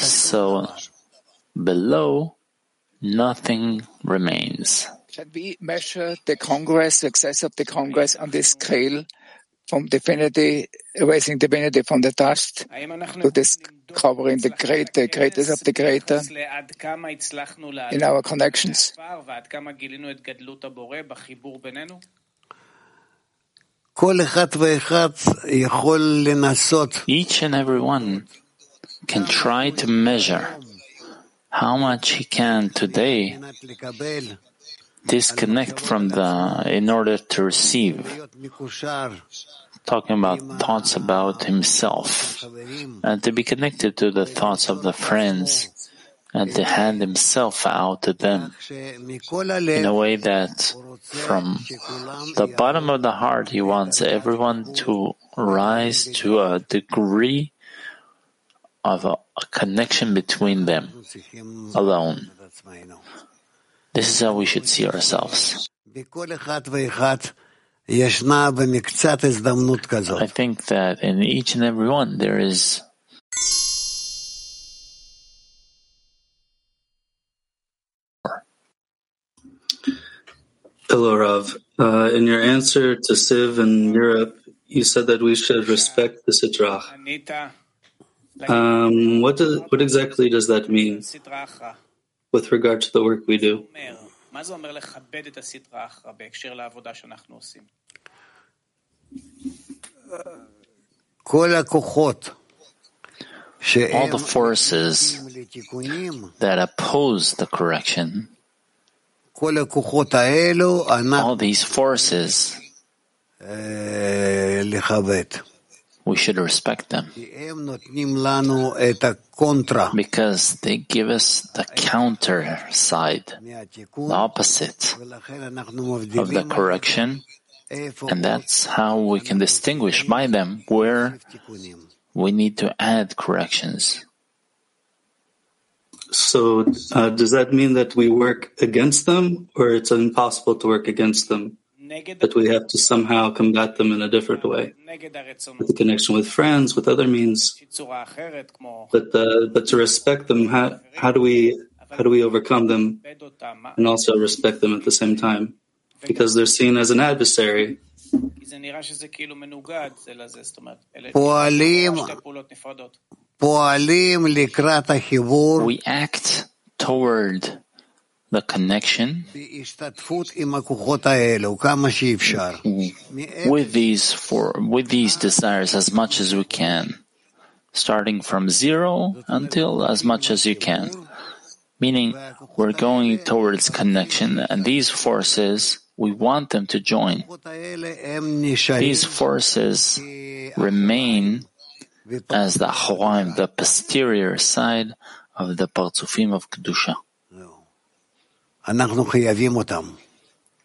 So below, nothing remains. Can we measure the Congress, success of the Congress on this scale from divinity, erasing divinity from the dust, to discovering the great, the greatest of the greater in our connections. Each and every one can try to measure how much he can today disconnect from the, in order to receive. Talking about thoughts about himself, and to be connected to the thoughts of the friends, and to hand himself out to them in a way that from the bottom of the heart he wants everyone to rise to a degree of a, a connection between them alone. This is how we should see ourselves. I think that in each and every one there is Hello, Rav. Uh, in your answer to Siv in Europe, you said that we should respect the Sitra Achra. Um, what, does, what exactly does that mean with regard to the work we do? All the forces that oppose the correction, all these forces, we should respect them because they give us the counter side, the opposite of the correction, and that's how we can distinguish by them where we need to add corrections. So uh, does that mean that we work against them, or it's impossible to work against them? That we have to somehow combat them in a different way, with the connection with friends, with other means. But uh, but to respect them, how how do we how do we overcome them, and also respect them at the same time, because they're seen as an adversary. We act toward the connection with these for with these desires as much as we can, starting from zero until as much as you can. Meaning, we're going towards connection, and these forces, we want them to join. These forces remain as the Achorayim, the posterior side of the Parcufim of Kedusha.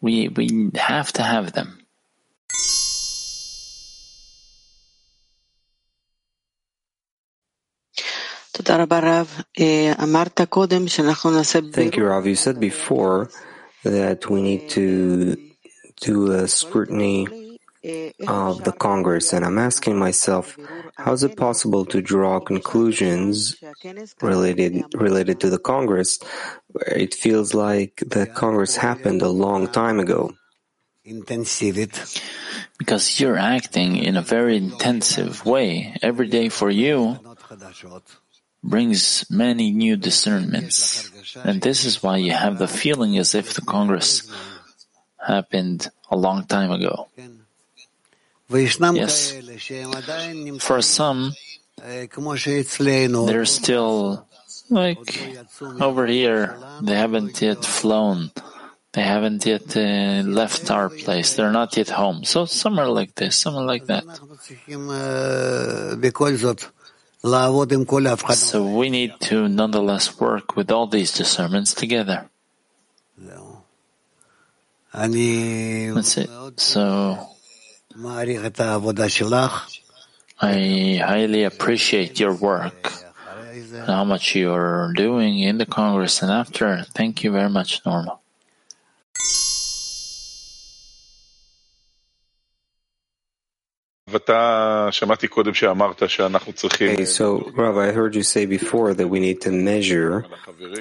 We we have to have them. Thank you, Rav. You said before that we need to do a scrutiny of the Congress, and I'm asking myself, how is it possible to draw conclusions related related to the Congress, where it feels like the Congress happened a long time ago? Because you're acting in a very intensive way. Every day for you brings many new discernments. And this is why you have the feeling as if the Congress happened a long time ago. Yes, for some, they're still, like, over here, they haven't yet flown, they haven't yet uh, left our place, they're not yet home. So some are like this, some are like that. So we need to nonetheless work with all these discernments together. That's it. So I highly appreciate your work and how much you're doing in the Congress and after. Thank you very much, Norma. Okay, so Rav, I heard you say before that we need to measure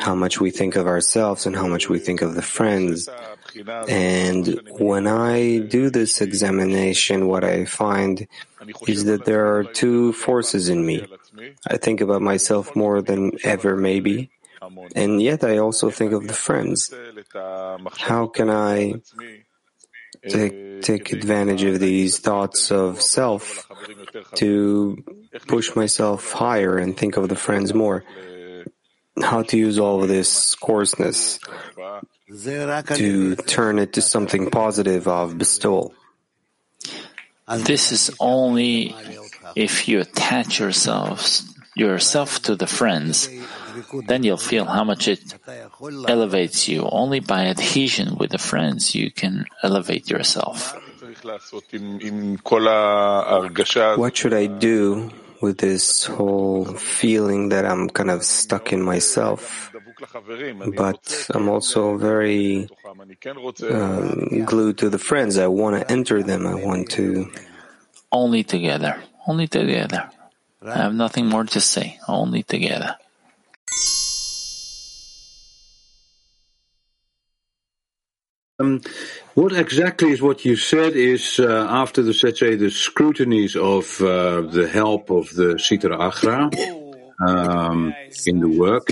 how much we think of ourselves and how much we think of the friends. And when I do this examination, what I find is that there are two forces in me. I think about myself more than ever, maybe, and yet I also think of the friends. How can I Take, take advantage of these thoughts of self to push myself higher and think of the friends more? How to use all of this coarseness to turn it to something positive of bestowal? This is only if you attach yourselves, yourself to the friends, then you'll feel how much it elevates you. Only by adhesion with the friends you can elevate yourself. What should I do with this whole feeling that I'm kind of stuck in myself, but I'm also very um, glued to the friends? I want to enter them. I want to... Only together. Only together. I have nothing more to say. Only together. Um, what exactly is what you said is uh, after the, let's say, the scrutinies of uh, the help of the Sitra Achra um, in the work,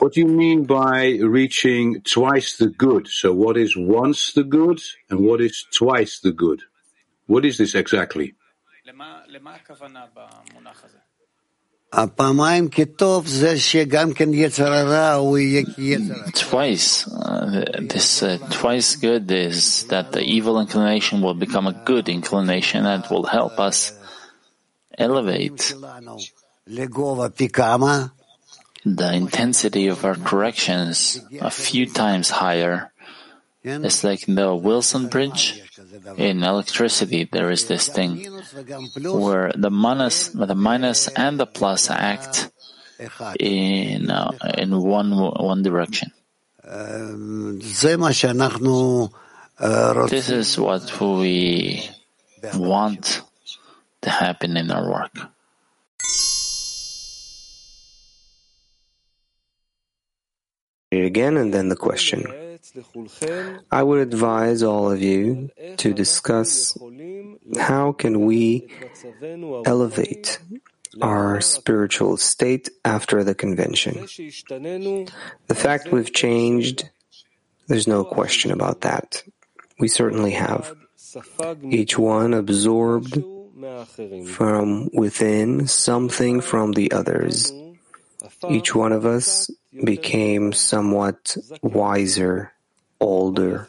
what do you mean by reaching twice the good? So what is once the good and what is twice the good? What is this exactly? Twice, uh, this uh, twice good is that the evil inclination will become a good inclination and will help us elevate the intensity of our corrections a few times higher. It's like the Wilson Bridge. In electricity, there is this thing where the minus, the minus and the plus act in uh, in one one direction. This is what we want to happen in our work. Again, and then the question. I would advise all of you to discuss how can we elevate our spiritual state after the convention. The fact we've changed, there's no question about that. We certainly have. Each one absorbed from within something from the others. Each one of us became somewhat wiser, older.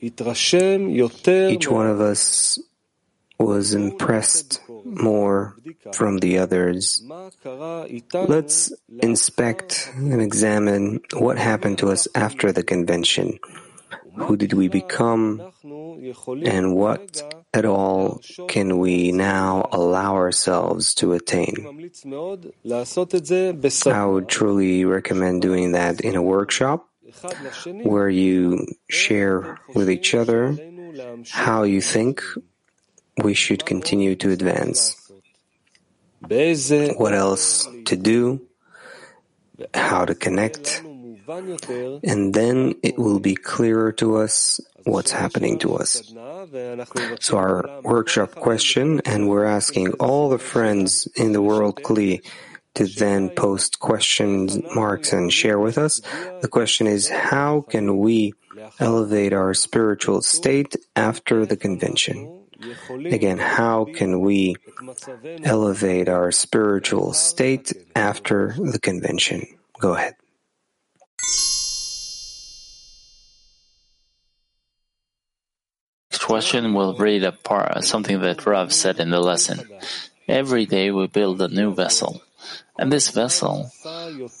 Each one of us was impressed more from the others. Let's inspect and examine what happened to us after the convention. Who did we become, and what at all can we now allow ourselves to attain? I would truly recommend doing that in a workshop where you share with each other how you think we should continue to advance, what else to do, how to connect, and then it will be clearer to us what's happening to us. So our workshop question, and we're asking all the friends in the world Kli to then post question marks and share with us. The question is, how can we elevate our spiritual state after the convention? Again, how can we elevate our spiritual state after the convention? Go ahead. Question will read a part, something that Rav said in the lesson. Every day we build a new vessel, and this vessel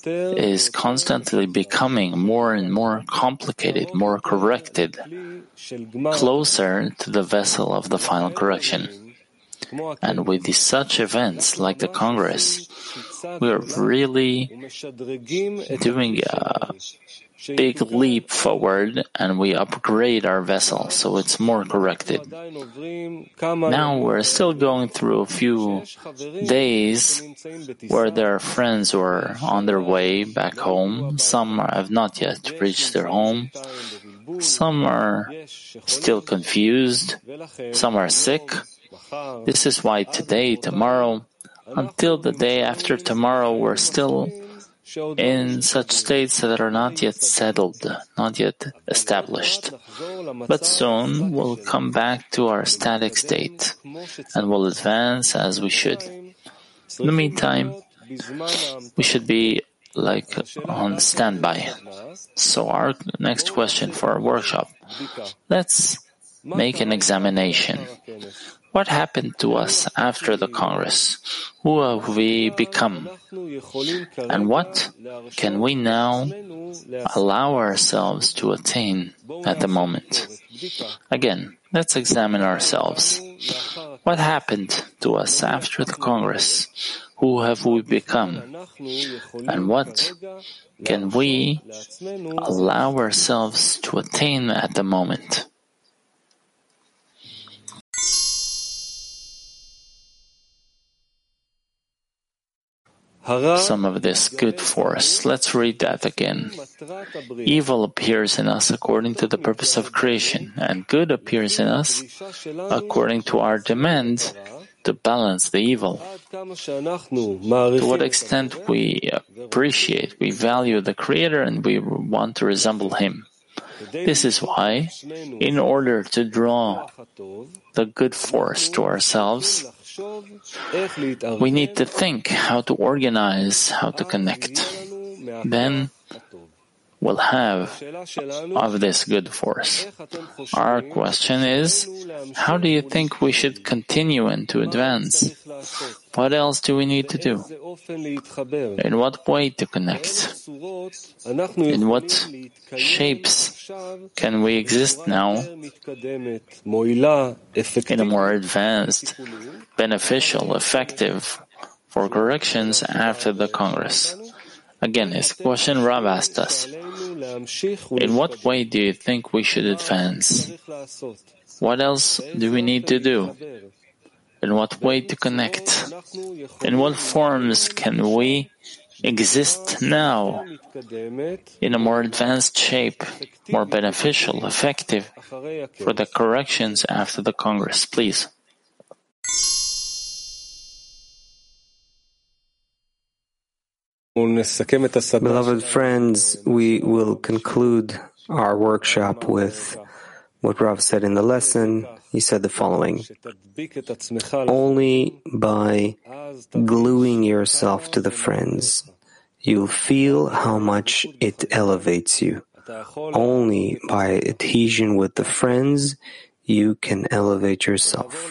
is constantly becoming more and more complicated, more corrected, closer to the vessel of the final correction. And with the, such events like the Congress, we are really doing a big leap forward and we upgrade our vessel so it's more corrected. Now we're still going through a few days where there are friends who are on their way back home. Some have not yet reached their home. Some are still confused. Some are sick. This is why today, tomorrow, until the day after tomorrow, we're still in such states that are not yet settled, not yet established. But soon we'll come back to our static state and will advance as we should. In the meantime, we should be like on standby. So our next question for our workshop, let's make an examination. What happened to us after the Congress? Who have we become? And what can we now allow ourselves to attain at the moment? Again, let's examine ourselves. What happened to us after the Congress? Who have we become? And what can we allow ourselves to attain at the moment? Some of this good for us. Let's read that again. Evil appears in us according to the purpose of creation, and good appears in us according to our demand to balance the evil. To what extent we appreciate, we value the Creator, and we want to resemble Him. This is why, in order to draw the good force to ourselves, we need to think how to organize, how to connect. Then we'll have of this good force. Our question is, how do you think we should continue and to advance? What else do we need to do? In what way to connect? In what shapes can we exist now in a more advanced, beneficial, effective for corrections after the Congress? Again, his question Rav asked us, in what way do you think we should advance? What else do we need to do? In what way to connect? In what forms can we exist now in a more advanced shape, more beneficial, effective for the corrections after the Congress, please? Beloved friends, we will conclude our workshop with what Rav said in the lesson. He said the following: only by gluing yourself to the friends, you'll feel how much it elevates you. Only by adhesion with the friends, you can elevate yourself.